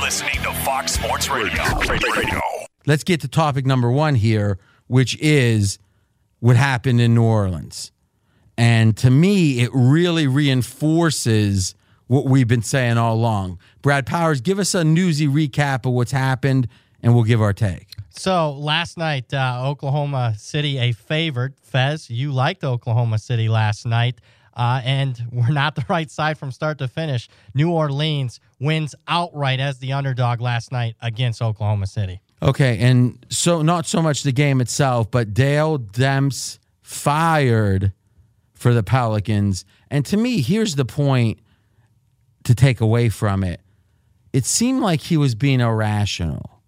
Listening to Fox Sports Radio. Let's get to topic number one here, which is what happened in New Orleans. And to me, it really reinforces what we've been saying all along. Brad Powers, give us a newsy recap of what's happened, and we'll give our take. So last night, Oklahoma City, a favorite. Fez, you liked Oklahoma City last night. And we're not the right side from start to finish. New Orleans wins outright as the underdog last night against Oklahoma City. Okay, and so not so much the game itself, but Dell Demps fired for the Pelicans. And to me, here's the point to take away from it. It seemed like he was being irrational.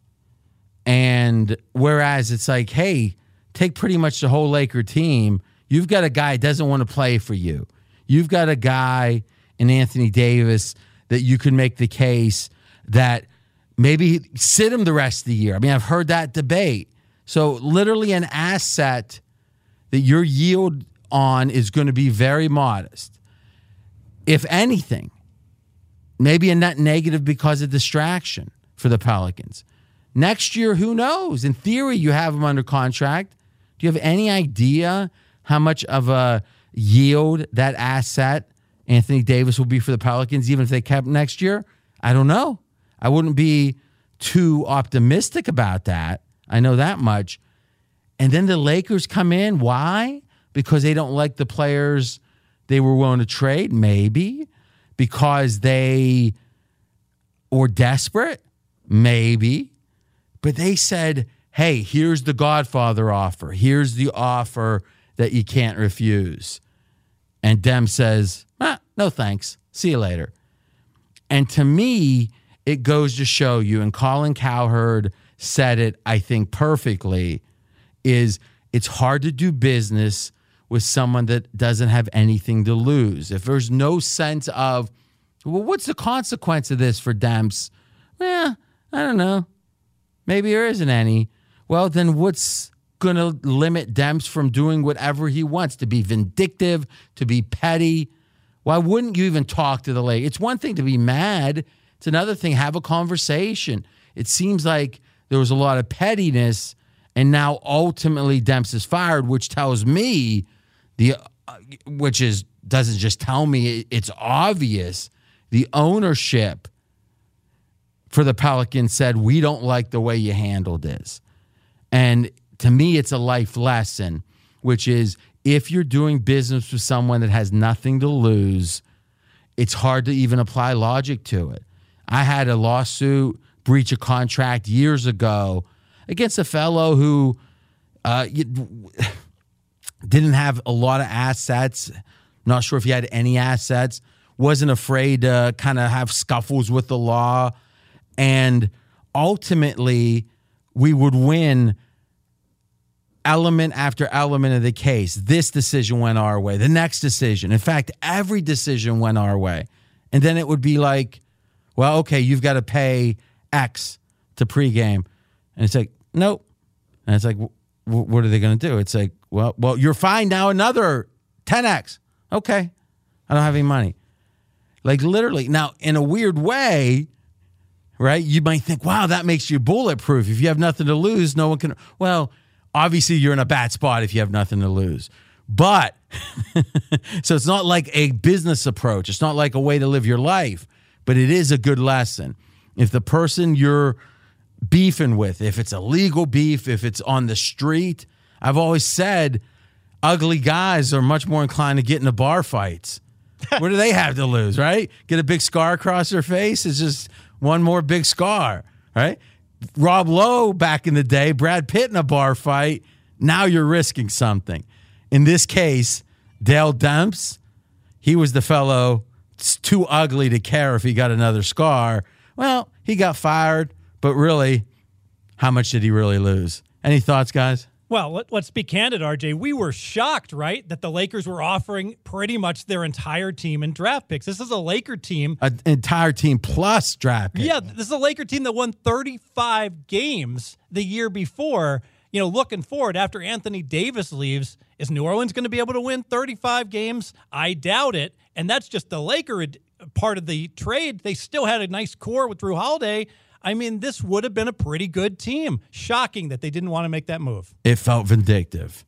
And whereas it's like, hey, take pretty much the whole Laker team. You've got a guy that doesn't want to play for you. You've got a guy in Anthony Davis that you can make the case that maybe sit him the rest of the year. I mean, I've heard that debate. So literally an asset that your yield on is going to be very modest. If anything, maybe a net negative because of distraction for the Pelicans. Next year, who knows? In theory, you have him under contract. Do you have any idea how much of a yield that asset Anthony Davis will be for the Pelicans, even if they kept next year? I don't know. I wouldn't be too optimistic about that. I know that much. And then the Lakers come in. Why? Because they don't like the players they were willing to trade, maybe. Because they were desperate, maybe. But they said, hey, here's the Godfather offer. Here's the offer that you can't refuse. And Dem says, no thanks. See you later. And to me, it goes to show you, and Colin Cowherd said it, I think, perfectly, is it's hard to do business with someone that doesn't have anything to lose. If there's no sense of, well, what's the consequence of this for Demps? Well, I don't know. Maybe there isn't any. Well, then what's going to limit Demps from doing whatever he wants, to be vindictive, to be petty? Why wouldn't you even talk to the lady? It's one thing to be mad. It's another thing, have a conversation. It seems like there was a lot of pettiness, and now ultimately Demps is fired, which tells me, doesn't just tell me, it's obvious, the ownership for the Pelicans said, we don't like the way you handled this. And to me, it's a life lesson, which is if you're doing business with someone that has nothing to lose, it's hard to even apply logic to it. I had a lawsuit, breach of contract years ago against a fellow who didn't have a lot of assets, not sure if he had any assets, wasn't afraid to kind of have scuffles with the law. And ultimately, we would win element after element of the case. This decision went our way. The next decision. In fact, every decision went our way. And then it would be like, well, okay, you've got to pay X to pregame. And it's like, nope. And it's like, what are they going to do? It's like, well, you're fined now another 10X. Okay. I don't have any money. Like literally. Now, in a weird way, right, you might think, wow, that makes you bulletproof. If you have nothing to lose, no one can. Well, obviously, you're in a bad spot if you have nothing to lose. But, so it's not like a business approach. It's not like a way to live your life. But it is a good lesson. If the person you're beefing with, if it's a legal beef, if it's on the street, I've always said ugly guys are much more inclined to get into bar fights. What do they have to lose, right? Get a big scar across their face. It's just one more big scar, right? Rob Lowe back in the day, Brad Pitt in a bar fight. Now you're risking something. In this case, Dell Demps, he was the fellow. It's too ugly to care if he got another scar. Well, he got fired, but really, how much did he really lose? Any thoughts, guys? Well, let's be candid, RJ. We were shocked, right, that the Lakers were offering pretty much their entire team in draft picks. This is a Laker team. An entire team plus draft picks. Yeah, this is a Laker team that won 35 games the year before. You know, looking forward, after Anthony Davis leaves, is New Orleans going to be able to win 35 games? I doubt it. And that's just the Laker part of the trade. They still had a nice core with Drew Holiday. I mean, this would have been a pretty good team. Shocking that they didn't want to make that move. It felt vindictive.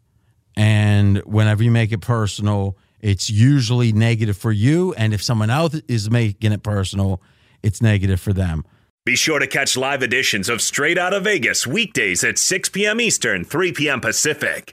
And whenever you make it personal, it's usually negative for you. And if someone else is making it personal, it's negative for them. Be sure to catch live editions of Straight Outta Vegas weekdays at 6 p.m. Eastern, 3 p.m. Pacific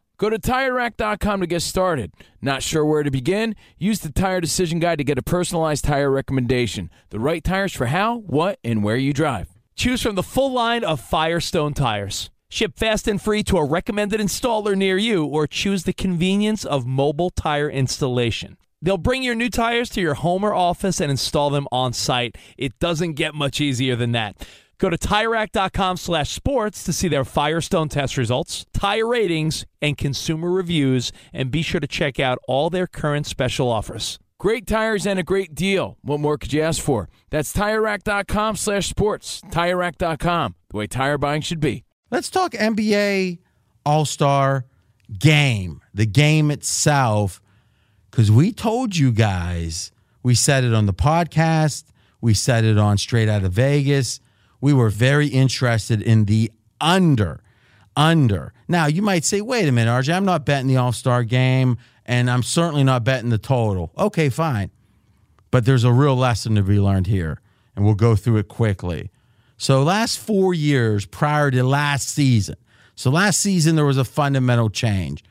Go to TireRack.com to get started. Not sure where to begin? Use the Tire Decision Guide to get a personalized tire recommendation. The right tires for how, what, and where you drive. Choose from the full line of Firestone tires. Ship fast and free to a recommended installer near you, or choose the convenience of mobile tire installation. They'll bring your new tires to your home or office and install them on site. It doesn't get much easier than that. Go to TireRack.com/sports to see their Firestone test results, tire ratings, and consumer reviews, and be sure to check out all their current special offers. Great tires and a great deal. What more could you ask for? That's TireRack.com/sports. TireRack.com, the way tire buying should be. Let's talk NBA All-Star Game, the game itself, because we told you guys, we said it on the podcast, we said it on Straight Out of Vegas. We were very interested in the under. Now, you might say, wait a minute, RJ, I'm not betting the All-Star Game, and I'm certainly not betting the total. Okay, fine. But there's a real lesson to be learned here, and we'll go through it quickly. So last 4 years prior to last season, there was a fundamental change.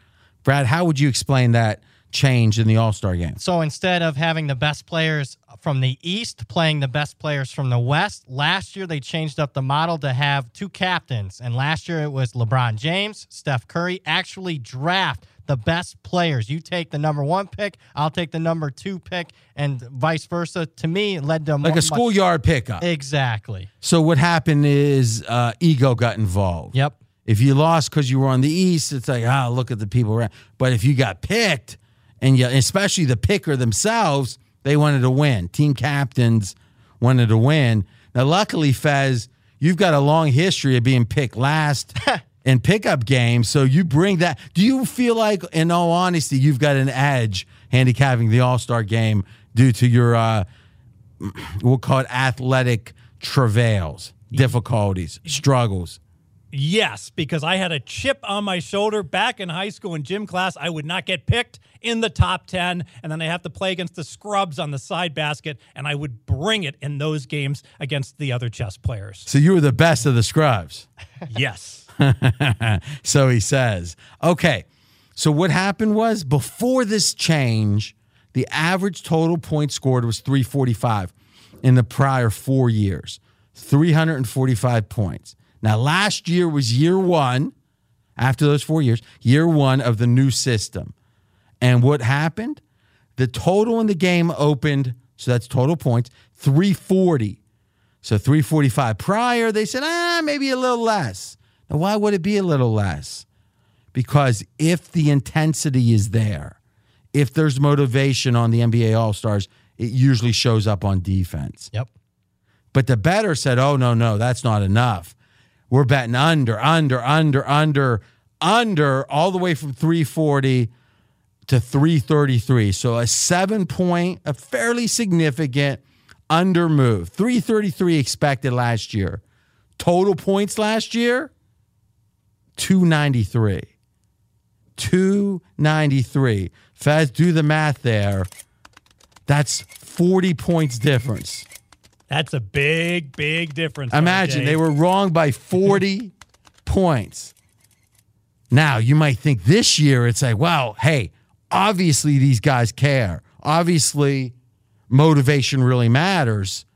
Brad, how would you explain that change in the All-Star Game? So instead of having the best players from the East playing the best players from the West, last year they changed up the model to have two captains. And last year it was LeBron James, Steph Curry. Actually draft the best players. You take the number one pick, I'll take the number two pick, and vice versa. To me, it led to like a schoolyard pickup. Exactly. So what happened is ego got involved. Yep. If you lost because you were on the East, it's like, look at the people around. But if you got picked, and yeah, especially the picker themselves, they wanted to win. Team captains wanted to win. Now, luckily, Fez, you've got a long history of being picked last in pickup games, so you bring that. Do you feel like, in all honesty, you've got an edge handicapping the All-Star Game due to your, we'll call it athletic travails, difficulties, struggles? Yes, because I had a chip on my shoulder back in high school in gym class. I would not get picked in the top 10, and then I have to play against the scrubs on the side basket, and I would bring it in those games against the other chess players. So you were the best of the scrubs. Yes. So he says. Okay, so what happened was before this change, the average total point scored was 345 in the prior 4 years, 345 points. Now, last year was year one, after those 4 years, year one of the new system. And what happened? The total in the game opened, so that's total points, 340. So 345 prior, they said, maybe a little less. Now, why would it be a little less? Because if the intensity is there, if there's motivation on the NBA All-Stars, it usually shows up on defense. Yep. But the bettor said, no, that's not enough. We're betting under, all the way from 340 to 333. So a 7-point, a fairly significant under move. 333 expected last year. Total points last year, 293. 293. Faz, do the math there. That's 40 points difference. That's a big, big difference. Imagine, RJ. They were wrong by 40 points. Now, you might think this year it's like, wow, hey, obviously these guys care. Obviously, motivation really matters.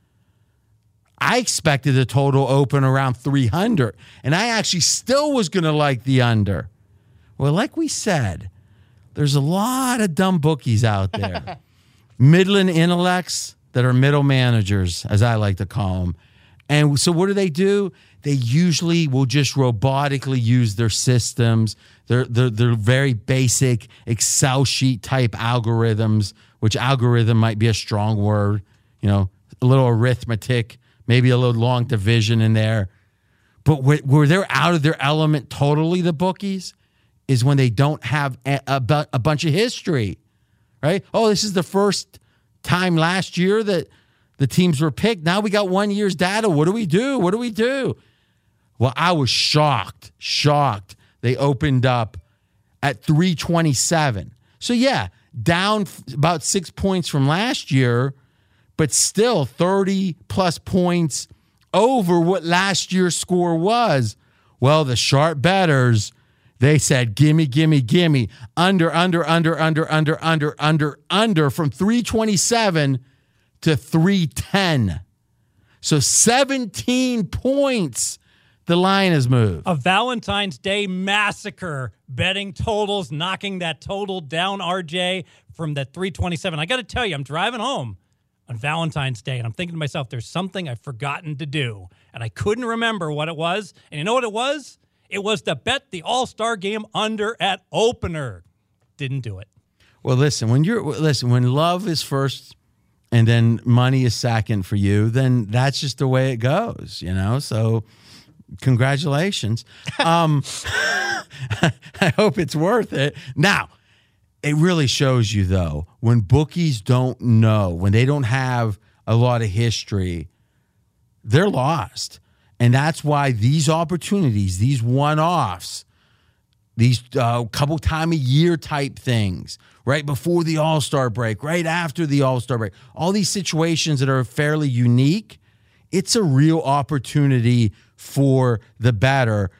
I expected the total open around 300, and I actually still was going to like the under. Well, like we said, there's a lot of dumb bookies out there. Midland intellects that are middle managers, as I like to call them. And so what do? They usually will just robotically use their systems, their very basic Excel sheet type algorithms, which algorithm might be a strong word, a little arithmetic, maybe a little long division in there. But where they're out of their element totally, the bookies, is when they don't have a bunch of history, right? Oh, this is the first time last year that the teams were picked. Now we got 1 year's data. What do we do? Well, I was shocked. They opened up at 327. So, yeah, down about 6 points from last year, but still 30-plus points over what last year's score was. Well, the sharp bettors, they said, gimme, under from 327 to 310. So 17 points the line has moved. A Valentine's Day massacre betting totals, knocking that total down, RJ, from that 327. I got to tell you, I'm driving home on Valentine's Day, and I'm thinking to myself, there's something I've forgotten to do. And I couldn't remember what it was. And you know what it was? It was to bet the All-Star Game under at opener. Didn't do it. Well, listen, when love is first and then money is second for you, then that's just the way it goes, you know? So congratulations. I hope it's worth it. Now, it really shows you, though, when bookies don't know, when they don't have a lot of history, they're lost. And that's why these opportunities, these one-offs, these couple time-a-year type things, right before the All-Star break, right after the All-Star break, all these situations that are fairly unique, it's a real opportunity for the batter.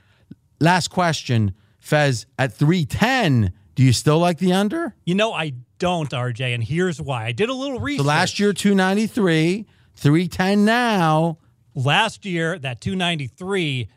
Last question, Fez, at 310, do you still like the under? You know, I don't, RJ, and here's why. I did a little research. So last year, 293, 310 now. Last year, that 293,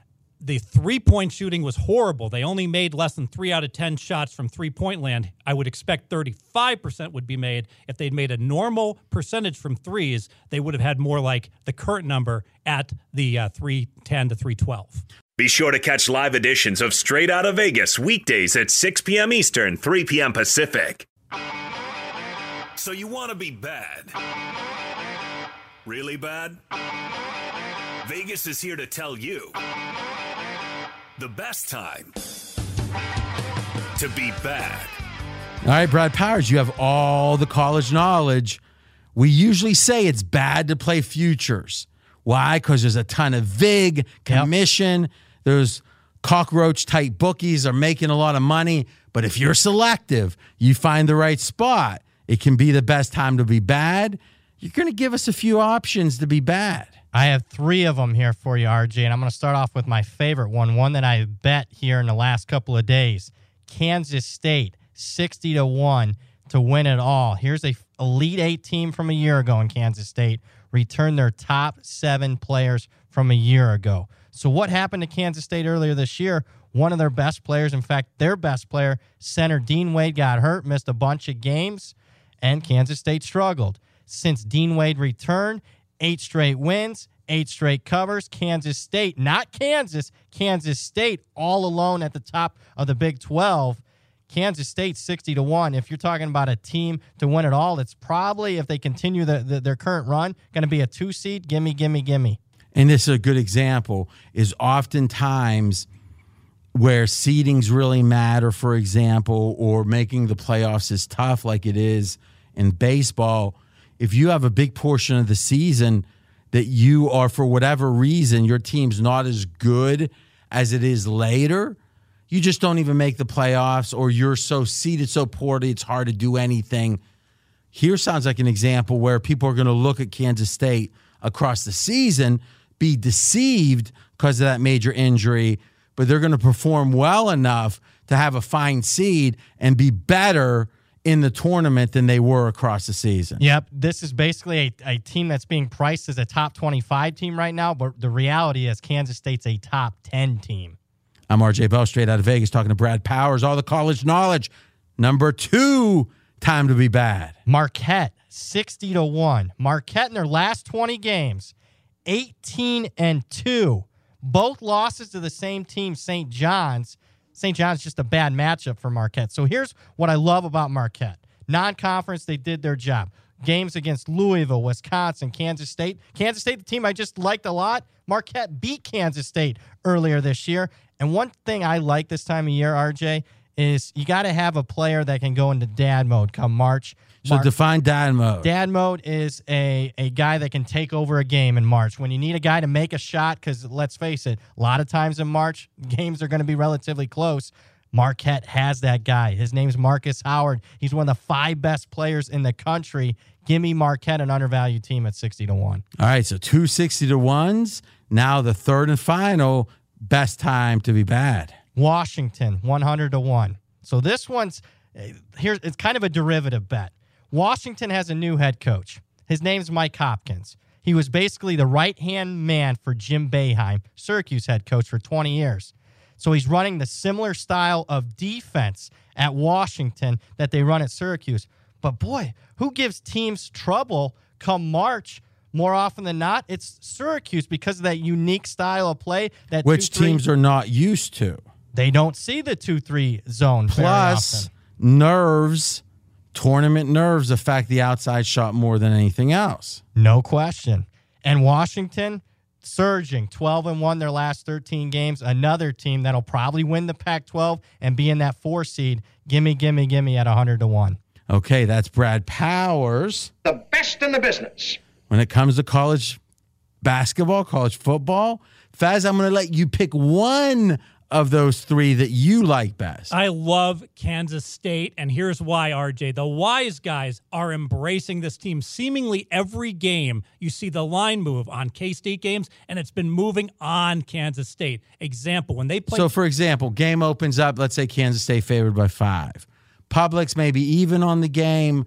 the three-point shooting was horrible. They only made less than 3 out of 10 shots from three-point land. I would expect 35% would be made. If they'd made a normal percentage from threes, they would have had more like the current number at the 310 to 312. Be sure to catch live editions of Straight Outta Vegas weekdays at 6 p.m. Eastern, 3 p.m. Pacific. So you want to be bad. Really bad? Vegas is here to tell you the best time to be bad. All right, Brad Powers, you have all the college knowledge. We usually say it's bad to play futures. Why? Because there's a ton of vig, commission. Yep. Those cockroach-type bookies are making a lot of money. But if you're selective, you find the right spot, it can be the best time to be bad. You're going to give us a few options to be bad. I have three of them here for you, RJ, and I'm going to start off with my favorite one, one that I bet here in the last couple of days. Kansas State, 60-1 to win it all. Here's an Elite Eight team from a year ago in Kansas State. Return their top 7 players from a year ago. So what happened to Kansas State earlier this year? One of their best players, in fact, their best player, center Dean Wade, got hurt, missed a bunch of games, and Kansas State struggled. Since Dean Wade returned, 8 straight wins, 8 straight covers. Kansas State, not Kansas, Kansas State all alone at the top of the Big 12. Kansas State 60-1. If you're talking about a team to win it all, it's probably, if they continue their current run, going to be a 2 seed. Gimme. And this is a good example, is oftentimes where seedings really matter, for example, or making the playoffs is tough like it is in baseball. If you have a big portion of the season that you are, for whatever reason, your team's not as good as it is later, you just don't even make the playoffs, or you're so seeded so poorly it's hard to do anything. Here sounds like an example where people are going to look at Kansas State across the season, be deceived because of that major injury, but they're going to perform well enough to have a fine seed and be better in the tournament than they were across the season. Yep. This is basically a team that's being priced as a top 25 team right now, but the reality is Kansas State's a top 10 team. I'm RJ Bell, Straight Out of Vegas, talking to Brad Powers, all the college knowledge. Number 2, time to be bad. Marquette, 60-1. Marquette in their last 20 games, 18-2. Both losses to the same team, St. John's. St. John's just a bad matchup for Marquette. So here's what I love about Marquette. Non-conference, they did their job. Games against Louisville, Wisconsin, Kansas State. Kansas State, the team I just liked a lot. Marquette beat Kansas State earlier this year. And one thing I like this time of year, RJ, is you got to have a player that can go into dad mode come March. So define dad mode. Dad mode is a guy that can take over a game in March. When you need a guy to make a shot, because let's face it, a lot of times in March, games are going to be relatively close. Marquette has that guy. His name's Marcus Howard. He's one of the 5 best players in the country. Give me Marquette, an undervalued team at 60-1. All right, so 2 60-1s. Now the third and final best time to be bad. Washington, 100-1. So this one's here. It's kind of a derivative bet. Washington has a new head coach. His name's Mike Hopkins. He was basically the right-hand man for Jim Boeheim, Syracuse head coach for 20 years. So he's running the similar style of defense at Washington that they run at Syracuse. But, boy, who gives teams trouble come March more often than not? It's Syracuse because of that unique style of play. That which teams are not used to. They don't see the 2-3 zone very often. Plus, nerves, tournament nerves affect the outside shot more than anything else. No question. And Washington, surging 12-1 their last 13 games. Another team that'll probably win the Pac-12 and be in that 4 seed. Gimme at 100-1. Okay, that's Brad Powers. The best in the business. When it comes to college basketball, college football, Faz, I'm going to let you pick one of those three that you like best. I love Kansas State, and here's why, RJ. The wise guys are embracing this team. Seemingly every game, you see the line move on K-State games, and it's been moving on Kansas State. Example, when they play... So, for example, game opens up, let's say Kansas State favored by 5. Publix maybe even on the game.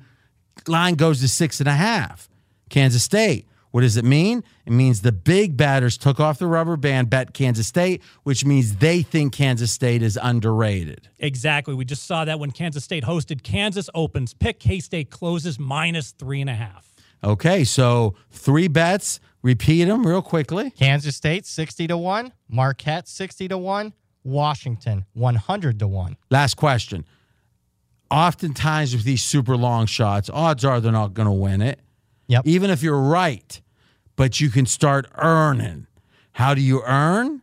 Line goes to 6.5. Kansas State. What does it mean? It means the big batters took off the rubber band, bet Kansas State, which means they think Kansas State is underrated. Exactly. We just saw that when Kansas State hosted. Kansas opens pick. K-State closes -3.5. Okay, so 3 bets. Repeat them real quickly. Kansas State, 60-1. Marquette, 60-1. Washington, 100-1. Last question. Oftentimes with these super long shots, odds are they're not going to win it. Yep. Even if you're right, but you can start earning. How do you earn?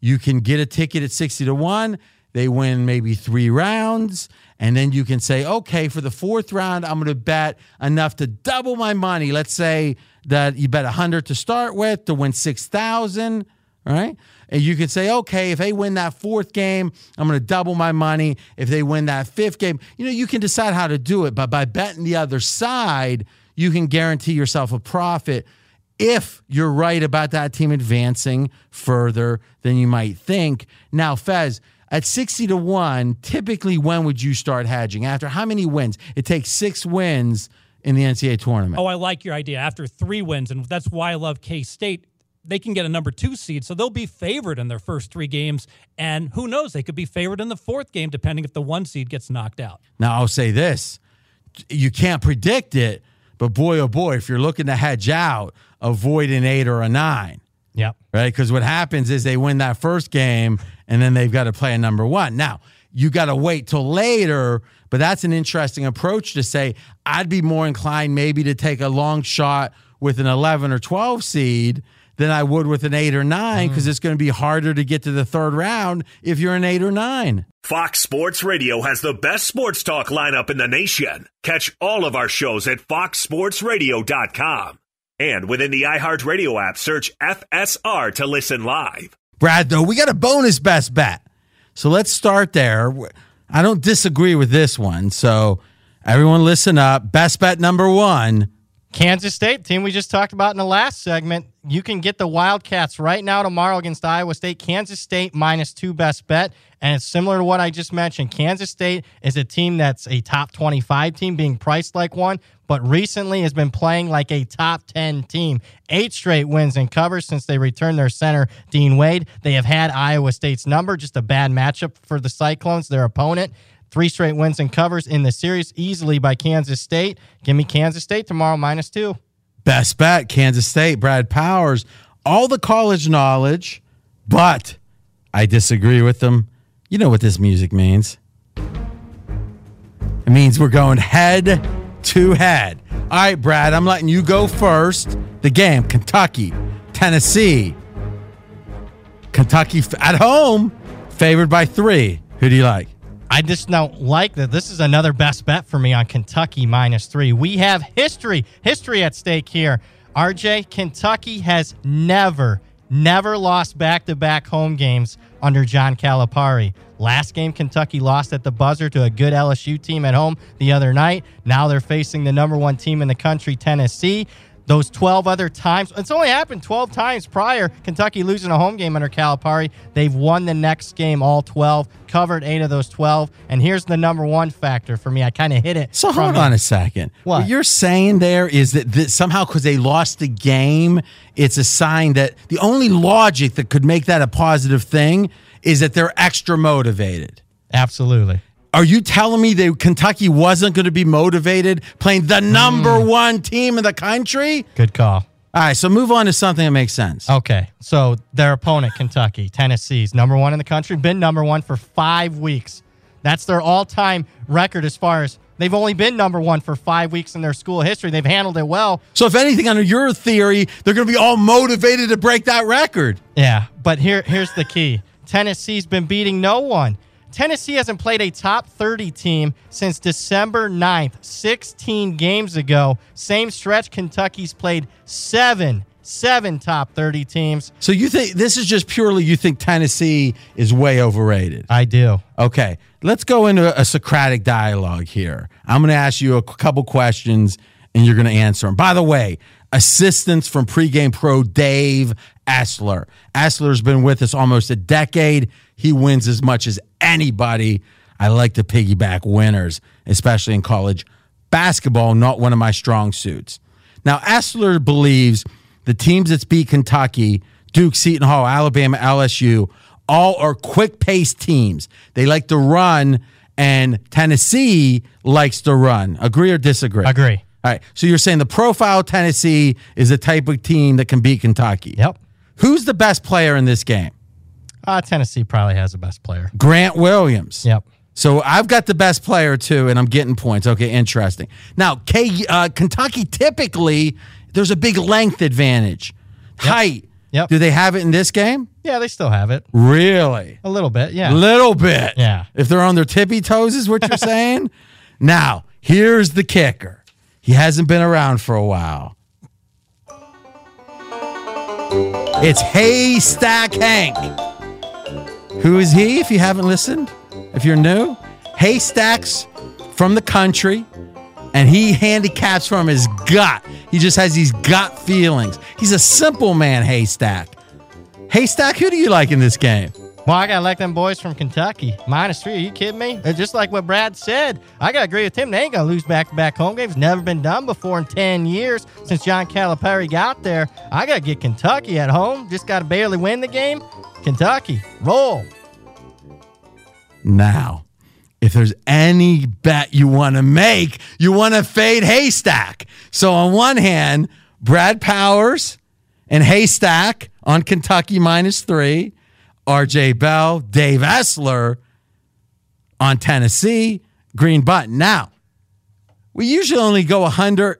You can get a ticket at 60-1. They win maybe 3 rounds. And then you can say, okay, for the 4th round, I'm going to bet enough to double my money. Let's say that you bet 100 to start with to win 6,000. All right. And you can say, okay, if they win that 4th game, I'm going to double my money. If they win that 5th game, you know, you can decide how to do it. But by betting the other side, you can guarantee yourself a profit if you're right about that team advancing further than you might think. Now, Fez, at 60-1, typically when would you start hedging? After how many wins? It takes 6 wins in the NCAA tournament. Oh, I like your idea. After 3 wins, and that's why I love K-State. They can get a number 2 seed, so they'll be favored in their first 3 games. And who knows? They could be favored in the 4th game, depending if the 1 seed gets knocked out. Now, I'll say this. You can't predict it. But boy, oh boy, if you're looking to hedge out, avoid an 8 or a 9. Yep. Right? Because what happens is they win that first game, and then they've got to play a number 1. Now, you got to wait till later, but that's an interesting approach to say, I'd be more inclined maybe to take a long shot with an 11 or 12 seed than I would with an 8 or 9 because it's going to be harder to get to the 3rd round if you're an 8 or 9. Fox Sports Radio has the best sports talk lineup in the nation. Catch all of our shows at foxsportsradio.com. And within the iHeartRadio app, search FSR to listen live. Brad, though, we got a bonus best bet. So let's start there. I don't disagree with this one. So everyone listen up. Best bet number 1. Kansas State, team we just talked about in the last segment. You can get the Wildcats right now tomorrow against Iowa State. Kansas State -2 best bet. And it's similar to what I just mentioned. Kansas State is a team that's a top 25 team being priced like one, but recently has been playing like a top 10 team. 8 straight wins and covers since they returned their center, Dean Wade. They have had Iowa State's number, just a bad matchup for the Cyclones, their opponent. 3 straight wins and covers in the series easily by Kansas State. Give me Kansas State tomorrow, -2. Best bet, Kansas State, Brad Powers. All the college knowledge, but I disagree with them. You know what this music means. It means we're going head to head. All right, Brad, I'm letting you go first. The game, Kentucky, Tennessee. Kentucky at home, favored by 3. Who do you like? I just don't like that. This is another best bet for me on Kentucky -3. We have history at stake here. RJ, Kentucky has never lost back-to-back home games under John Calipari. Last game, Kentucky lost at the buzzer to a good LSU team at home the other night. Now they're facing the #1 team in the country, Tennessee. Those 12 other times, it's only happened 12 times prior, Kentucky losing a home game under Calipari. They've won the next game, all 12, covered 8 of those 12. And here's the #1 factor for me. I kind of hit it. So hold on a second. What you're saying there is that somehow because they lost the game, it's a sign that the only logic that could make that a positive thing is that they're extra motivated. Absolutely. Are you telling me that Kentucky wasn't going to be motivated playing the #1 team in the country? Good call. All right, so move on to something that makes sense. Okay, so their opponent, Kentucky, Tennessee's #1 in the country, been #1 for 5 weeks. That's their all-time record as far as they've only been #1 for 5 weeks in their school history. They've handled it well. So if anything, under your theory, they're going to be all motivated to break that record. Yeah, but here's the key. Tennessee's been beating no one. Tennessee hasn't played a top 30 team since December 9th, 16 games ago. Same stretch, Kentucky's played seven top 30 teams. So you think this is just purely you think Tennessee is way overrated? I do. Okay, let's go into a Socratic dialogue here. I'm going to ask you a couple questions, and you're going to answer them. By the way, assistance from pregame pro Dave Esler. Esler's been with us almost a decade. He wins as much as anybody. I like to piggyback winners, especially in college basketball, not one of my strong suits. Now, Esler believes the teams that beat Kentucky, Duke, Seton Hall, Alabama, LSU, all are quick-paced teams. They like to run, and Tennessee likes to run. Agree or disagree? Agree. All right, so you're saying the profile Tennessee is the type of team that can beat Kentucky. Yep. Who's the best player in this game? Tennessee probably has the best player. Grant Williams. Yep. So I've got the best player, too, and I'm getting points. Okay, interesting. Now, Kentucky typically, there's a big length advantage. Yep. Height. Yep. Do they have it in this game? Yeah, they still have it. Really? A little bit, yeah. Little bit. Yeah. If they're on their tippy toes is what you're saying? Now, here's the kicker. He hasn't been around for a while. It's Haystack Hank. Who is he, if you haven't listened? If you're new? Haystack's from the country, and he handicaps from his gut. He just has these gut feelings. He's a simple man, Haystack. Haystack, who do you like in this game? Well, I got to like them boys from Kentucky. -3, are you kidding me? It's just like what Brad said. I got to agree with him. They ain't going to lose back-to-back home games. Never been done before in 10 years since John Calipari got there. I got to get Kentucky at home. Just got to barely win the game. Kentucky, roll. Now, if there's any bet you want to make, you want to fade Haystack. So on one hand, Brad Powers and Haystack on Kentucky -3. RJ Bell, Dave Esler on Tennessee, green button. Now, we usually only go 100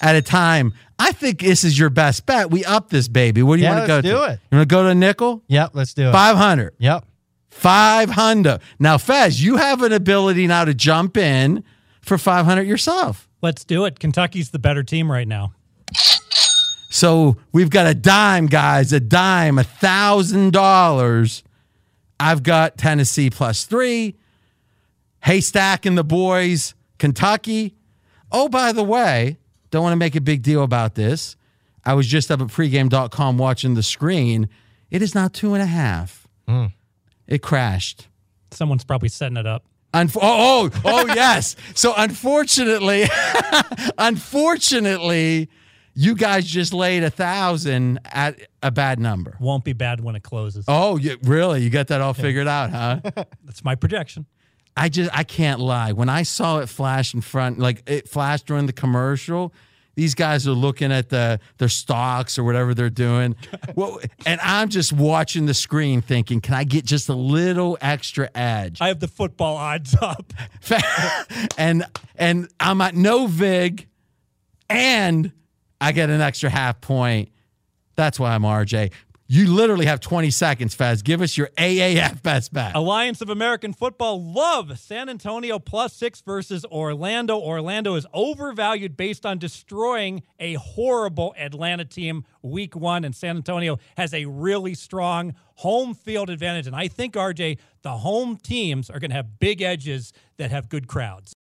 at a time. I think this is your best bet. We up this baby. What do you want to go to? Let's do it. You want to go to a nickel? Yep, let's do it. 500. Yep. 500. Now, Fez, you have an ability now to jump in for 500 yourself. Let's do it. Kentucky's the better team right now. So we've got a dime, guys, $1,000. I've got Tennessee +3. Haystack and the boys, Kentucky. Oh, by the way, don't want to make a big deal about this. I was just up at pregame.com watching the screen. It is now 2.5. It crashed. Someone's probably setting it up. Yes. So unfortunately... You guys just laid 1,000 at a bad number. Won't be bad when it closes. Oh, really? You got that all figured out, huh? That's my projection. I can't lie. When I saw it flash in front, like it flashed during the commercial, these guys are looking at their stocks or whatever they're doing. And I'm just watching the screen thinking, can I get just a little extra edge? I have the football odds up. and I'm at no vig and... I get an extra half point. That's why I'm RJ. You literally have 20 seconds, Faz. Give us your AAF best bet. Alliance of American Football love San Antonio +6 versus Orlando. Orlando is overvalued based on destroying a horrible Atlanta team week one, and San Antonio has a really strong home field advantage. And I think, RJ, the home teams are going to have big edges that have good crowds.